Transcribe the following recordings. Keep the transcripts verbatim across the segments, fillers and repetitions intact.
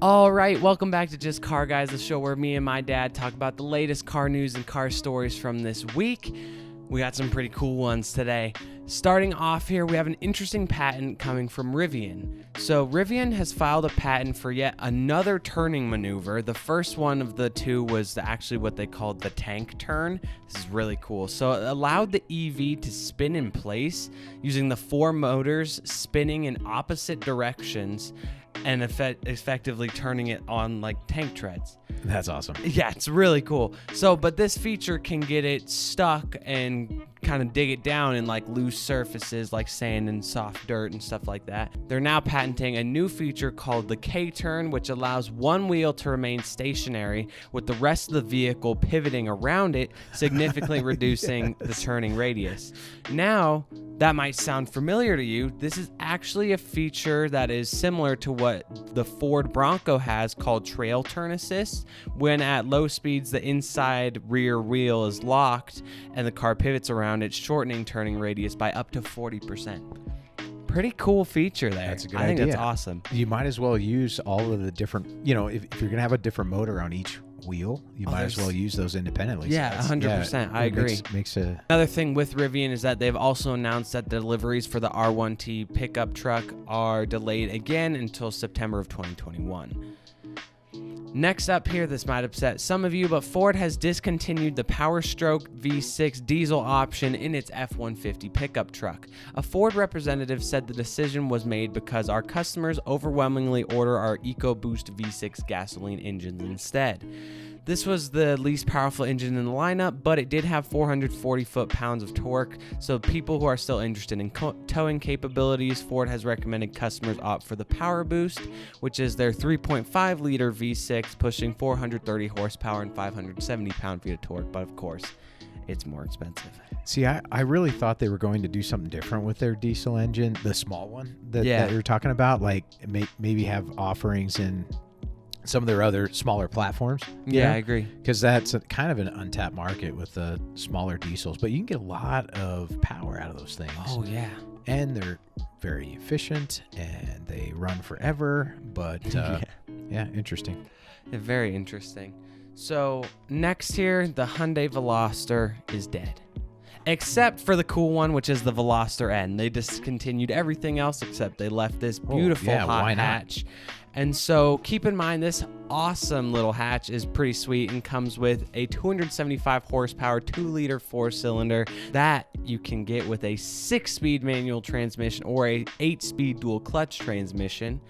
All right, welcome back to Just Car Guys, the show where me and my dad talk about the latest car news and car stories from this week. We got some pretty cool ones today. Starting off here, we have an interesting patent coming from Rivian. So Rivian has filed a patent for yet another turning maneuver. The first one of the two was actually what they called the tank turn. This is really cool. So it allowed the E V to spin in place using the four motors spinning in opposite directions and effect effectively turning it on like tank treads. That's awesome. Yeah, it's really cool. So, but this feature can get it stuck and kind of dig it down in like loose surfaces like sand and soft dirt and stuff like that. They're now patenting a new feature called the K-turn, which allows one wheel to remain stationary with the rest of the vehicle pivoting around it, significantly reducing yes. the turning radius. Now, that might sound familiar to you. This is actually a feature that is similar to what the Ford Bronco has called trail turn assist. When at low speeds, the inside rear wheel is locked and the car pivots around it, shortening turning radius by up to forty percent. Pretty cool feature there. That's a good I idea. I think that's awesome. You might as well use all of the different, you know, if, if you're going to have a different motor on each wheel, you oh, might as well use those independently. Yeah, that's, one hundred percent. Yeah, I agree. Makes, makes a... Another thing with Rivian is that they've also announced that deliveries for the R one T pickup truck are delayed again until September of twenty twenty-one. Next up here, this might upset some of you, but Ford has discontinued the Power Stroke V six diesel option in its F one fifty pickup truck. A Ford representative said the decision was made because our customers overwhelmingly order our EcoBoost V six gasoline engines instead. This was the least powerful engine in the lineup, but it did have four hundred forty foot-pounds of torque, so people who are still interested in towing capabilities, Ford has recommended customers opt for the Power Boost, which is their three point five liter V six pushing four hundred thirty horsepower and five hundred seventy pound-feet of torque, but of course, it's more expensive. See, I, I really thought they were going to do something different with their diesel engine, the small one that, yeah. that you're talking about, like may, maybe have offerings in some of their other smaller platforms. Yeah, know? I agree. Because that's a, kind of an untapped market with the uh, smaller diesels, but you can get a lot of power out of those things. Oh, yeah. And they're very efficient and they run forever, but uh, yeah. yeah, interesting. Yeah, very interesting. So next here, the Hyundai Veloster is dead. Except for the cool one, which is the Veloster N. They discontinued everything else except they left this beautiful oh, yeah, hot hatch. And so keep in mind, this awesome little hatch is pretty sweet and comes with a two hundred seventy-five horsepower, two liter four cylinder that you can get with a six speed manual transmission or a eight speed dual clutch transmission.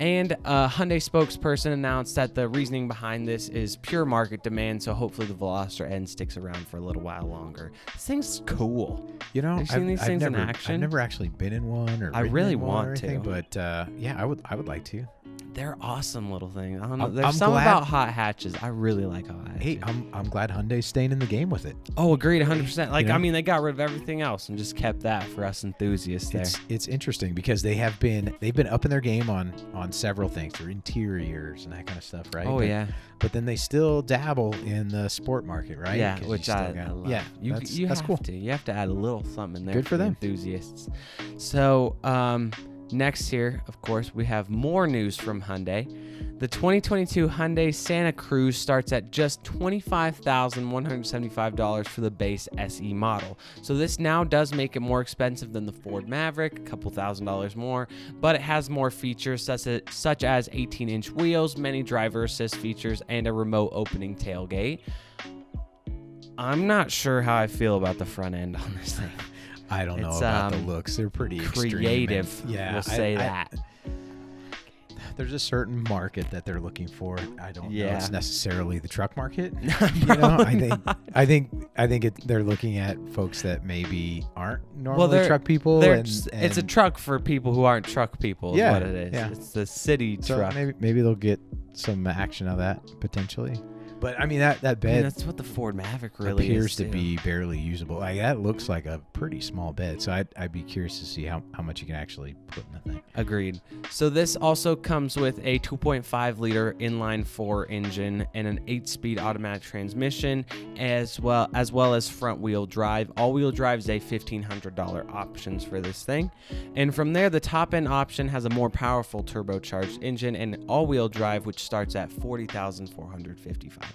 And a Hyundai spokesperson announced that the reasoning behind this is pure market demand, so hopefully the Veloster N sticks around for a little while longer. This thing's cool. You know, I've seen I've, these I've things never, in action. I've never actually been in one, or I really want anything, to, but uh, yeah, I would, I would like to. They're awesome little things. I don't know. There's I'm some glad, about hot hatches. I really like hot hatches. Hey, I'm I'm glad Hyundai's staying in the game with it. Oh, agreed, one hundred percent. Like, you know? I mean, they got rid of everything else and just kept that for us enthusiasts. There, it's, it's interesting because they have been they've been up in their game on on several things, their interiors and that kind of stuff, right? Oh but, yeah. But then they still dabble in the sport market, right? Yeah, which you I, got, I love. Yeah, you that's, you that's have cool. to you have to add a little something in there. Good for, for them the enthusiasts. So. um Next here, of course, we have more news from Hyundai. The twenty twenty-two Hyundai Santa Cruz starts at just twenty-five thousand one hundred seventy-five dollars for the base S E model. So this now does make it more expensive than the Ford Maverick, a couple thousand dollars more, but it has more features such as such as eighteen inch wheels, many driver assist features, and a remote opening tailgate. I'm not sure how I feel about the front end on this thing. I don't know it's, about um, the looks. They're pretty creative. Extreme and, yeah, we'll say I, that. I, there's a certain market that they're looking for. I don't yeah. know it's necessarily the truck market. you know, I think not. I think I think it, they're looking at folks that maybe aren't normally well, truck people. And, just, and it's a truck for people who aren't truck people. Yeah, is what it is. Yeah. It's the city so truck. Maybe maybe they'll get some action out of that potentially. But I mean that that bed. I mean, that's what the Ford Maverick really appears is to too. be barely usable. Like, that looks like a pretty small bed. So I'd, I'd be curious to see how how much you can actually put in the thing. Agreed. So this also comes with a two point five liter inline four engine and an eight speed automatic transmission, as well as well as front wheel drive. All wheel drive is a fifteen hundred dollar options for this thing. And from there, the top end option has a more powerful turbocharged engine and all wheel drive, which starts at forty thousand four hundred fifty-five dollars.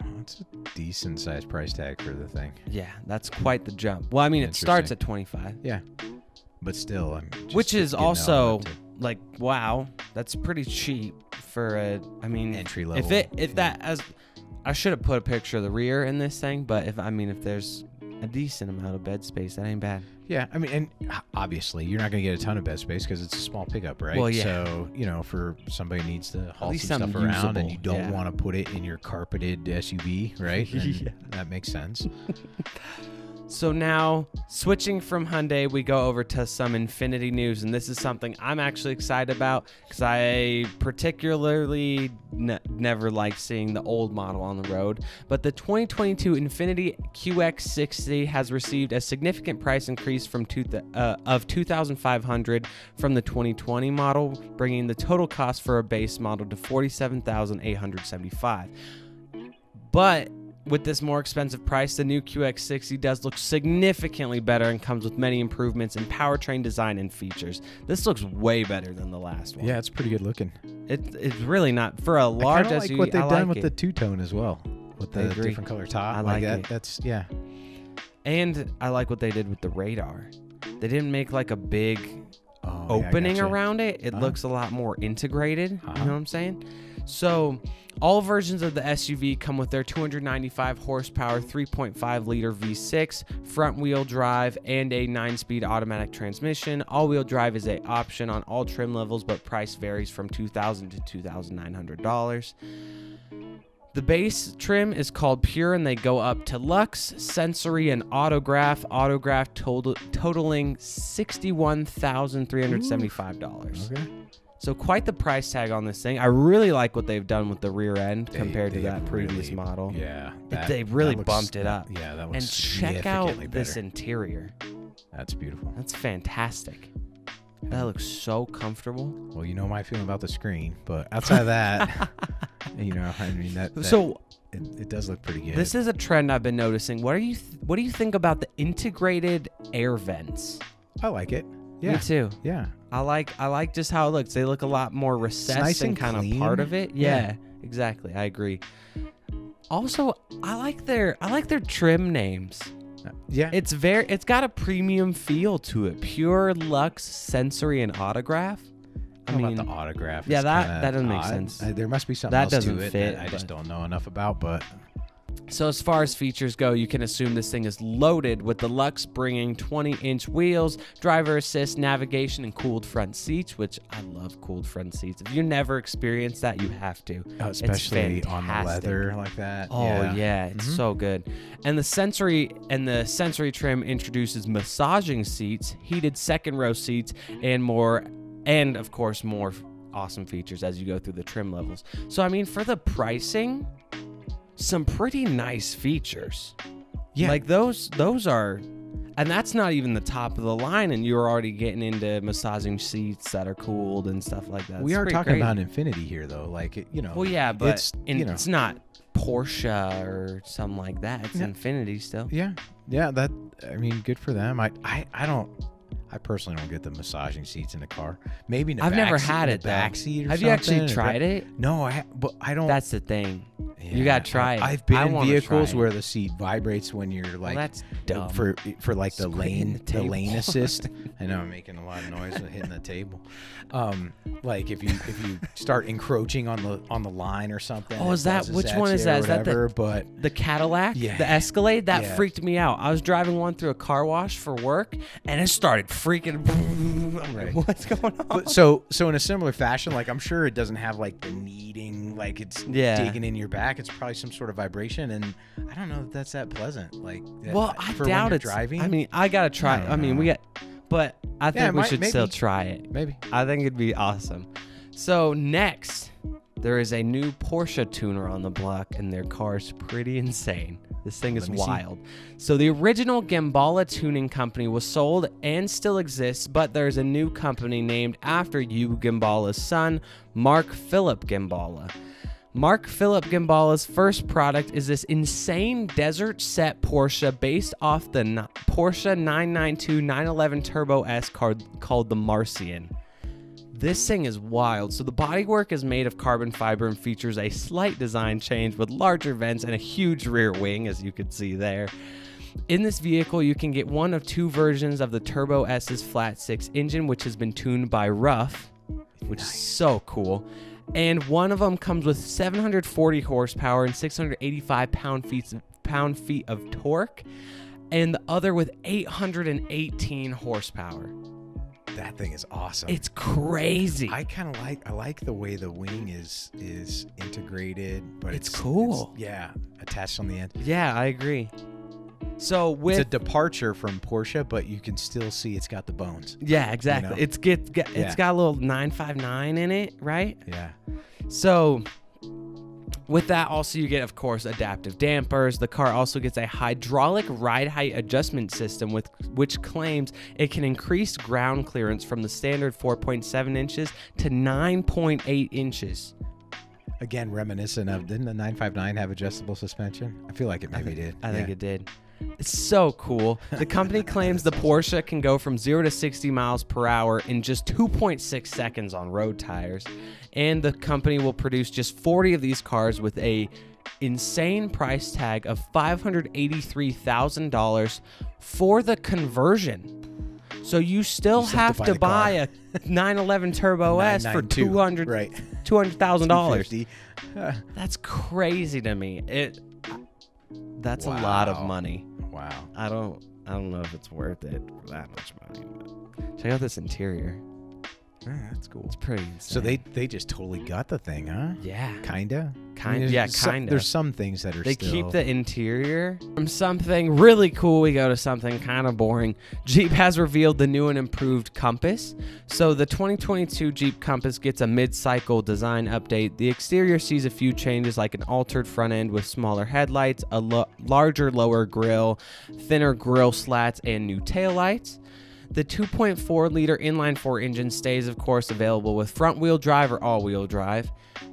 Oh, that's a decent sized price tag for the thing. Yeah, that's quite the jump. Well, I mean, it starts at twenty-five. Yeah, but still, I'm just which is also like, wow, that's pretty cheap for a. I mean, entry level. If it, if yeah. that as, I should have put a picture of the rear in this thing, but if I mean, if there's a decent amount of bed space, that ain't bad. Yeah, I mean, and obviously you're not going to get a ton of bed space because it's a small pickup, right? Well, yeah. So, you know, for somebody who needs to haul some stuff around usable. and you don't yeah. want to put it in your carpeted S U V, right? Yeah. That makes sense. So now, switching from Hyundai, we go over to some Infiniti news, and this is something I'm actually excited about because I particularly ne never like seeing the old model on the road. But the twenty twenty-two Infiniti Q X sixty has received a significant price increase from two uh, of two thousand five hundred dollars from the twenty twenty model, bringing the total cost for a base model to forty-seven thousand eight hundred seventy-five dollars. But with this more expensive price, the new Q X sixty does look significantly better and comes with many improvements in powertrain design and features. This looks way better than the last one. Yeah, it's pretty good looking. It, it's really not for a large S U V. I like what they've done with the two-tone as well, with the different color top. I like that. That's yeah. And I like what they did with the radar. They didn't make like a big opening around it. It looks a lot more integrated. You know what I'm saying? So all versions of the S U V come with their two hundred ninety-five horsepower three point five liter V six, front wheel drive, and a nine speed automatic transmission. All wheel drive is an option on all trim levels, but price varies from two thousand dollars to two thousand nine hundred dollars. The base trim is called Pure, and they go up to Luxe, Sensory, and Autograph. Autograph total, totaling sixty-one thousand three hundred seventy-five dollars. Okay. So quite the price tag on this thing. I really like what they've done with the rear end they, compared they to that previous really, model. Yeah. That, they really looks, bumped it up. Yeah, that looks significantly better. And check out this interior. That's beautiful. That's fantastic. That looks so comfortable. Well, you know my feeling about the screen, but outside of that, you know, I mean, that, that so, it, it does look pretty good. This is a trend I've been noticing. What, are you th what do you think about the integrated air vents? I like it. Yeah. Me too. Yeah. I like I like just how it looks. They look a lot more recessed nice and, and kind clean. of part of it. Yeah, yeah, exactly. I agree. Also, I like their I like their trim names. Yeah. It's very it's got a premium feel to it. Pure, Luxe, Sensory, and Autograph. I, I mean, about the Autograph. Yeah, that that doesn't odd. make sense. There must be something that else to it fit, that I just don't know enough about, but so as far as features go, you can assume this thing is loaded, with the Luxe bringing twenty inch wheels, driver assist, navigation, and cooled front seats, which I love cooled front seats. If you never experienced that, you have to. Oh, especially on the leather like that. Oh, yeah, yeah it's mm-hmm. so good. And the sensory and the sensory trim introduces massaging seats, heated second row seats, and more, and of course, more awesome features as you go through the trim levels. So, I mean, for the pricing, some pretty nice features. Yeah, like those those are, and that's not even the top of the line, and you're already getting into massaging seats that are cooled and stuff like that. We it's are talking crazy. about Infiniti here though, like it, you know well yeah but it's, in, you know. it's not Porsche or something like that. It's yeah. Infiniti still. Yeah, yeah, that I mean, good for them. I I, I don't I personally don't get the massaging seats in the car. Maybe in the I've back never seat, had it. Back seat or Have something. Have you actually tried it? No, I. But I don't. That's the thing. Yeah, you gotta try it. I've been I in vehicles where the seat vibrates when you're like. Well, that's dumb. For for like the lane the, the lane assist. I know I'm making a lot of noise with hitting the table. Um, like if you if you start encroaching on the on the line or something. Oh, is that which one is that? Is that the but the Cadillac? Yeah, the Escalade that yeah. freaked me out. I was driving one through a car wash for work, and it started freaking I'm like, what's going on? But so so in a similar fashion, like I'm sure it doesn't have like the kneading, like it's yeah. digging in your back. It's probably some sort of vibration, and I don't know if that's that pleasant. Like, well, I doubt it's driving. I mean, I gotta try. I, I mean, we got, but I think yeah, we might, should maybe. still try it. Maybe I think it'd be awesome. So next, There is a new Porsche tuner on the block, and their car's pretty insane. This thing is wild. See. So the original Gemballa Tuning Company was sold and still exists, but there's a new company named after Hugh Gemballa's son, Mark Philip Gemballa. Mark Philip Gemballa's first product is this insane desert set Porsche based off the Porsche nine ninety-two nine eleven Turbo S car called the Marsien. This thing is wild. So the bodywork is made of carbon fiber and features a slight design change with larger vents and a huge rear wing, as you can see there. In this vehicle, you can get one of two versions of the Turbo S's flat six engine, which has been tuned by Ruf, which nice. Is so cool. And one of them comes with seven hundred forty horsepower and six hundred eighty-five pound-feet pound-feet of torque, and the other with eight hundred eighteen horsepower. That thing is awesome. It's crazy. I kind of like I like the way the wing is is integrated, but it's, it's cool. It's, yeah, attached on the end. Yeah, I agree. So with it's a departure from Porsche, but you can still see it's got the bones. Yeah, exactly. You know? It's get it's yeah. got a little nine five nine in it, right? Yeah. So with that, also you get, of course, adaptive dampers. The car also gets a hydraulic ride height adjustment system, with which claims it can increase ground clearance from the standard four point seven inches to nine point eight inches. Again, reminiscent of, didn't the nine five nine have adjustable suspension? I feel like it maybe I think, did. I yeah. think it did. It's so cool. The company claims the Porsche can go from zero to sixty miles per hour in just two point six seconds on road tires. And the company will produce just forty of these cars with a insane price tag of five hundred eighty-three thousand dollars for the conversion. So you still, you still have, have to buy, to buy a nine eleven Turbo S for two hundred thousand dollars. Right. two hundred thousand dollars. Uh, That's crazy to me. It... That's wow. a lot of money. Wow. I don't I don't know if it's worth it for that much money. But check out this interior. Yeah, that's cool. It's pretty insane. So they, they just totally got the thing, huh? Yeah. Kinda? Kinda. I mean, yeah, some, kinda. There's some things that are they still... They keep the interior. From something really cool, we go to something kind of boring. Jeep has revealed the new and improved Compass. So the twenty twenty-two Jeep Compass gets a mid-cycle design update. The exterior sees a few changes, like an altered front end with smaller headlights, a lo larger lower grille, thinner grille slats, and new taillights. The two point four liter inline-four engine stays, of course, available with front-wheel drive or all-wheel drive.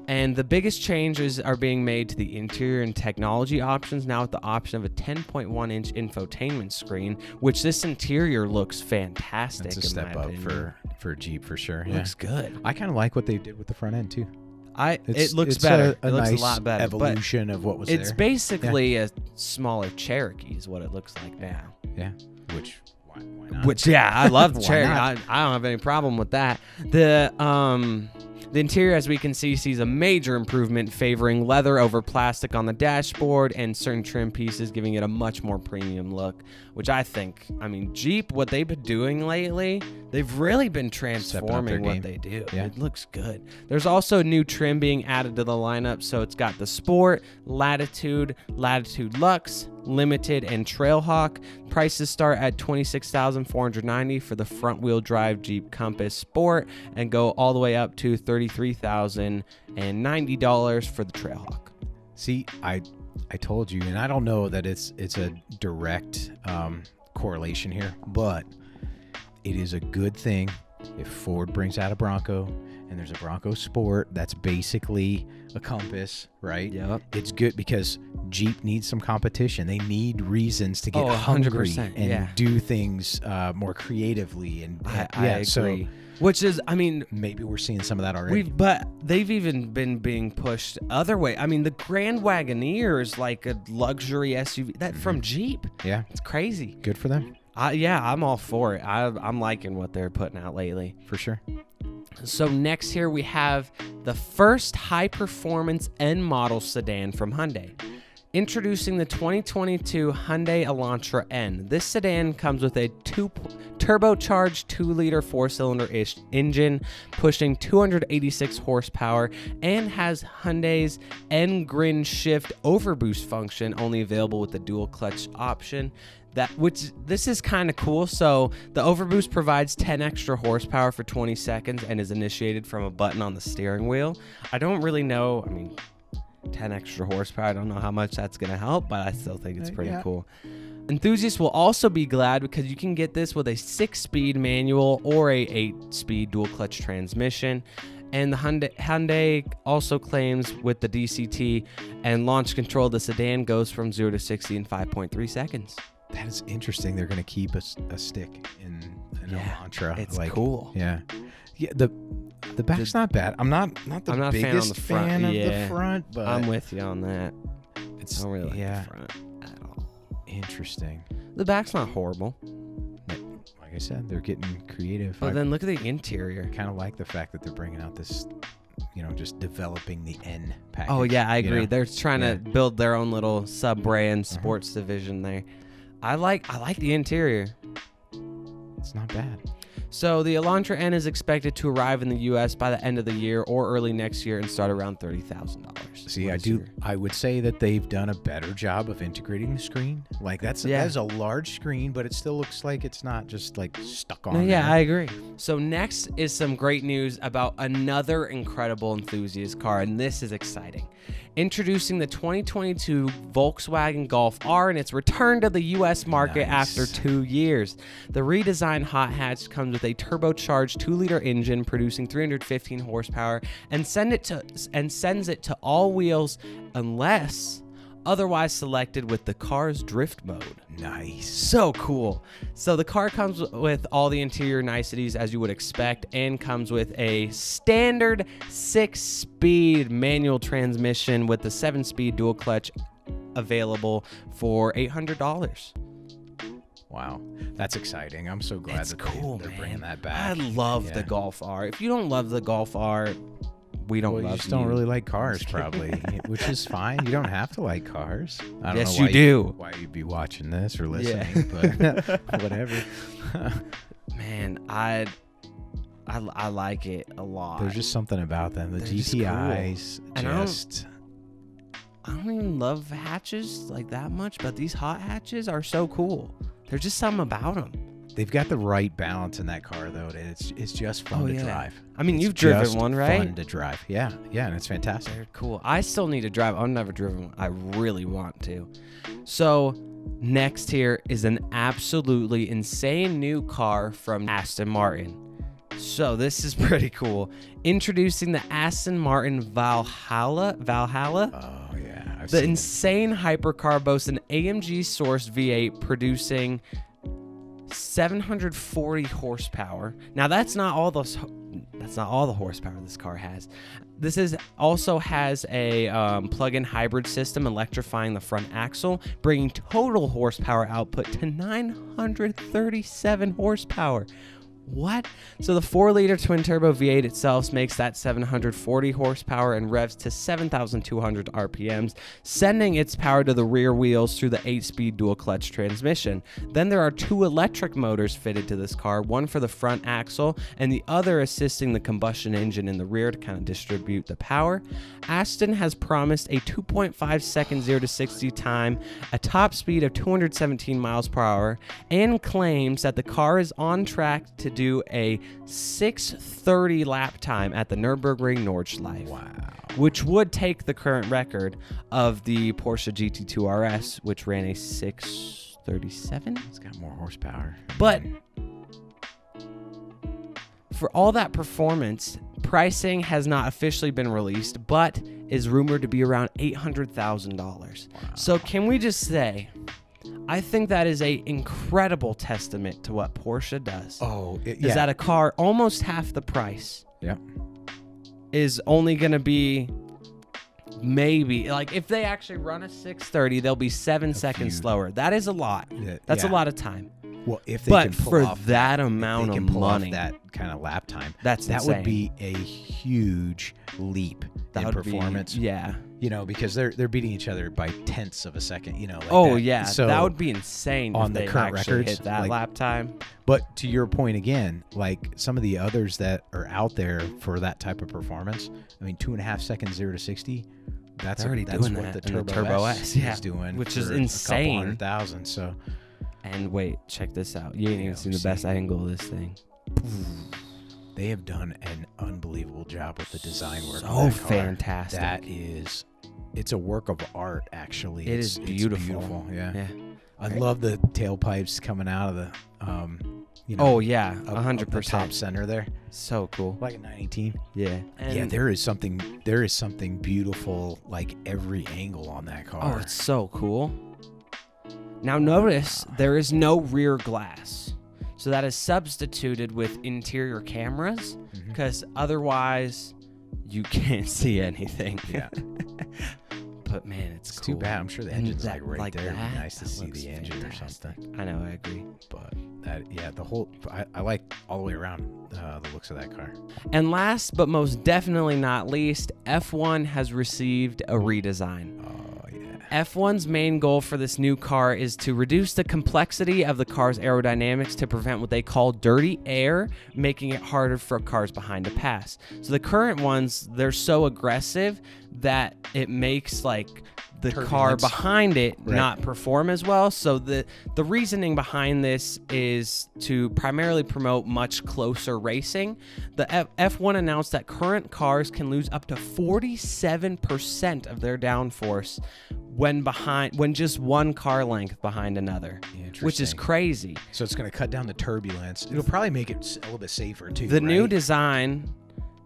And the biggest changes are being made to the interior and technology options, now with the option of a ten point one inch infotainment screen, which this interior looks fantastic. It's a step up for, for Jeep, for sure. Yeah. Looks good. I kind of like what they did with the front end, too. I, it looks it's better. A, a it looks nice a lot better. Evolution of what was it's there. It's basically yeah. a smaller Cherokee is what it looks like now. Yeah, which... Which yeah, I love the Cherokee. I, I don't have any problem with that. The um, the interior, as we can see, sees a major improvement, favoring leather over plastic on the dashboard and certain trim pieces, giving it a much more premium look. Which I think, I mean, Jeep, what they've been doing lately, they've really been transforming what they do. Yeah. It looks good. There's also new trim being added to the lineup, so it's got the Sport, Latitude, Latitude Luxe, Limited, and Trailhawk. Prices start at twenty-six thousand four hundred ninety dollars for the front wheel drive Jeep Compass Sport and go all the way up to thirty-three thousand ninety dollars for the Trailhawk. See, I I told you, and I don't know that it's it's a direct um, correlation here, but it is a good thing if Ford brings out a Bronco and there's a Bronco Sport that's basically a Compass, right? Yeah. It's good because Jeep needs some competition. They need reasons to get oh, hungry and yeah. do things uh, more creatively. And I, I yeah, agree. So, which is, I mean, maybe we're seeing some of that already. We've, but they've even been being pushed other way. I mean, the Grand Wagoneer is like a luxury S U V that mm-hmm. from Jeep. Yeah, it's crazy. Good for them. I, yeah, I'm all for it. I, I'm liking what they're putting out lately for sure. So next here we have the first high-performance N model sedan from Hyundai. Introducing the twenty twenty-two Hyundai Elantra N. This sedan comes with a two turbocharged two liter four-cylinder-ish engine pushing two hundred eighty-six horsepower and has Hyundai's N-Grin Shift Overboost function, only available with the dual clutch option. that which this is kind of cool. So the overboost provides ten extra horsepower for twenty seconds and is initiated from a button on the steering wheel. I don't really know, I mean, ten extra horsepower, I don't know how much that's gonna help, but I still think it's pretty yeah. cool. Enthusiasts will also be glad because you can get this with a six-speed manual or a eight-speed dual-clutch transmission. And the Hyundai, Hyundai also claims with the D C T and launch control, the sedan goes from zero to sixty in five point three seconds. That is interesting. They're going to keep a, a stick in an yeah, Elantra. It's like, cool. Yeah. Yeah. The the back's the, not bad. I'm not not the I'm not biggest fan, on the front. fan yeah. of the front, but I'm with you on that. It's, I don't really yeah. like the front at all. Interesting. The back's not horrible. Like I said, they're getting creative. Well, I then look at the interior. Kind of like the fact that they're bringing out this, you know, just developing the N package. Oh yeah, I agree. Know? They're trying yeah. to build their own little sub-brand sports uh-huh. division there. I like I like the interior. It's not bad. So the Elantra N is expected to arrive in the U S by the end of the year or early next year and start around thirty thousand dollars. See, I do. Year. I would say that they've done a better job of integrating the screen. Like that's yeah. that's a large screen, but it still looks like it's not just like stuck on. No, yeah, there. I agree. So next is some great news about another incredible enthusiast car, and this is exciting. Introducing the twenty twenty-two Volkswagen Golf R and its return to the U S market nice. after two years. The redesigned hot hatch comes with a turbocharged two liter engine producing three hundred fifteen horsepower and send it to and sends it to all wheels unless otherwise selected with the car's drift mode. Nice. So cool. So the car comes with all the interior niceties as you would expect and comes with a standard six-speed manual transmission with the seven-speed dual clutch available for eight hundred dollars. Wow, that's exciting. I'm so glad it's that cool, they, they're man. bringing that back. I love yeah. the Golf R. If you don't love the Golf R, we don't well, love you. Just don't you. really like cars, probably, which is fine. You don't have to like cars. I don't yes, know why you do. You, why you'd be watching this or listening, yeah. but whatever. Man, I, I I like it a lot. There's just something about them. The G T Is just, cool. just I, don't, I don't even love hatches like that much, but these hot hatches are so cool. There's just something about them. They've got the right balance in that car, though. It's it's just fun oh, to yeah. drive. I mean, it's you've driven one, right? Fun to drive. Yeah, yeah, and it's fantastic. They're cool. I still need to drive. I've never driven one. I really want to. So next here is an absolutely insane new car from Aston Martin. So this is pretty cool. Introducing the Aston Martin Valhalla. Valhalla. Oh yeah. I've the insane hypercar boasts an A M G sourced V eight producing seven hundred forty horsepower. Now that's not all those. That's not all the horsepower this car has. This is also has a um, plug-in hybrid system, electrifying the front axle, bringing total horsepower output to nine hundred thirty-seven horsepower. What? So the four liter twin-turbo V eight itself makes that seven hundred forty horsepower and revs to seven thousand two hundred R P Ms, sending its power to the rear wheels through the eight-speed dual-clutch transmission. Then there are two electric motors fitted to this car, one for the front axle and the other assisting the combustion engine in the rear to kind of distribute the power. Aston has promised a two point five second zero to sixty time, a top speed of two hundred seventeen miles per hour, and claims that the car is on track to do a six thirty lap time at the Nürburgring Nordschleife, wow. which would take the current record of the Porsche G T two R S, which ran a six thirty-seven. It's got more horsepower. But for all that performance, pricing has not officially been released, but is rumored to be around eight hundred thousand dollars. Wow. So can we just say, I think that is a incredible testament to what Porsche does. Oh, it, yeah. Is that a car almost half the price? Yeah. Is only going to be maybe like if they actually run a six thirty, they'll be seven a seconds few. slower. That is a lot. Yeah, That's yeah. a lot of time. Well, if they but can pull for off that amount of money, that kind of lap time, that's that insane. would be a huge leap that in performance. Be, yeah. You know, because they're they're beating each other by tenths of a second. You know. Like oh that. yeah, so that would be insane on if the they current records. Hit that like, lap time. But to your point again, like some of the others that are out there for that type of performance, I mean, two and a half seconds zero to sixty. That's already that's doing what that. the Turbo, the Turbo S, S yeah. is doing, which is insane. A couple hundred thousand. So And wait, check this out. You ain't even seen the best angle of this thing. They have done an unbelievable job with the design work. So fantastic. That is, it's a work of art, actually. It is beautiful. It's beautiful. Yeah. Yeah. I love the tailpipes coming out of the, um, you know. Oh, yeah, one hundred percent. Top center there. So cool. Like a nine eighteen. Yeah. And yeah, there is something, there is something beautiful, like every angle on that car. Oh, it's so cool. Now notice there is no rear glass. So that is substituted with interior cameras, because mm-hmm. otherwise you can't see anything. Yeah. But man, it's, it's cool. Too bad. I'm sure the engine's that, like right like there. That, It'd be nice to see the engine fantastic. Or something. I know, I agree. But that, yeah, the whole, I, I like all the way around uh, the looks of that car. And last, but most definitely not least, F one has received a redesign. Oh yeah. F one's main goal for this new car is to reduce the complexity of the car's aerodynamics to prevent what they call dirty air, making it harder for cars behind to pass. So the current ones, they're so aggressive that it makes like the turbulence. Car behind it right. not perform as well. So the the reasoning behind this is to primarily promote much closer racing. The F F1 announced that current cars can lose up to forty-seven percent of their downforce when behind when just one car length behind another, which is crazy. So it's going to cut down the turbulence. It'll probably make it a little bit safer too. The right? new design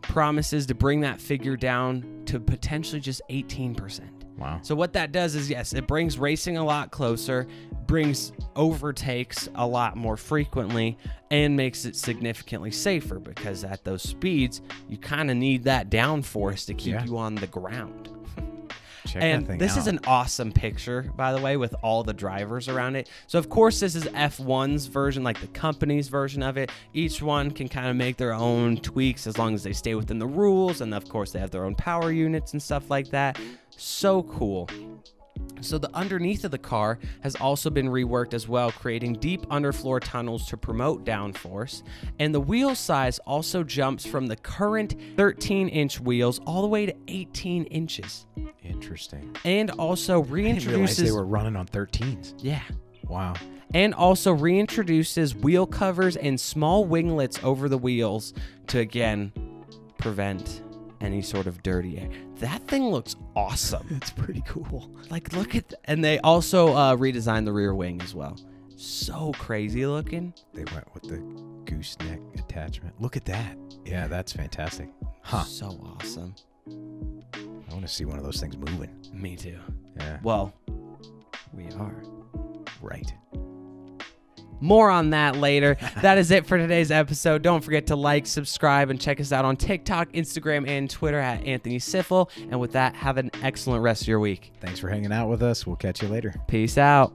promises to bring that figure down to potentially just eighteen percent. Wow. So what that does is, yes, it brings racing a lot closer, brings overtakes a lot more frequently, and makes it significantly safer, because at those speeds, you kind of need that downforce to keep yeah. you on the ground. Check and that thing this out. Is an awesome picture, by the way, with all the drivers around it. So, of course, this is F one's version, like the company's version of it. Each one can kind of make their own tweaks as long as they stay within the rules. And, of course, they have their own power units and stuff like that. So cool. So the underneath of the car has also been reworked as well, creating deep underfloor tunnels to promote downforce. And the wheel size also jumps from the current thirteen inch wheels all the way to eighteen inches. Interesting. And also reintroduces... I didn't realize they were running on thirteens. Yeah. Wow. And also reintroduces wheel covers and small winglets over the wheels to, again, prevent any sort of dirty air. That thing looks awesome. It's pretty cool. Like, look at, th and they also uh, redesigned the rear wing as well. So crazy looking. They went with the gooseneck attachment. Look at that. Yeah, that's fantastic. Huh. So awesome. I want to see one of those things moving. Me too. Yeah. Well, we are. Right. More on that later. That is it for today's episode. Don't forget to like, subscribe, and check us out on TikTok, Instagram, and Twitter at Anthony Siffle. And with that, have an excellent rest of your week. Thanks for hanging out with us. We'll catch you later. Peace out.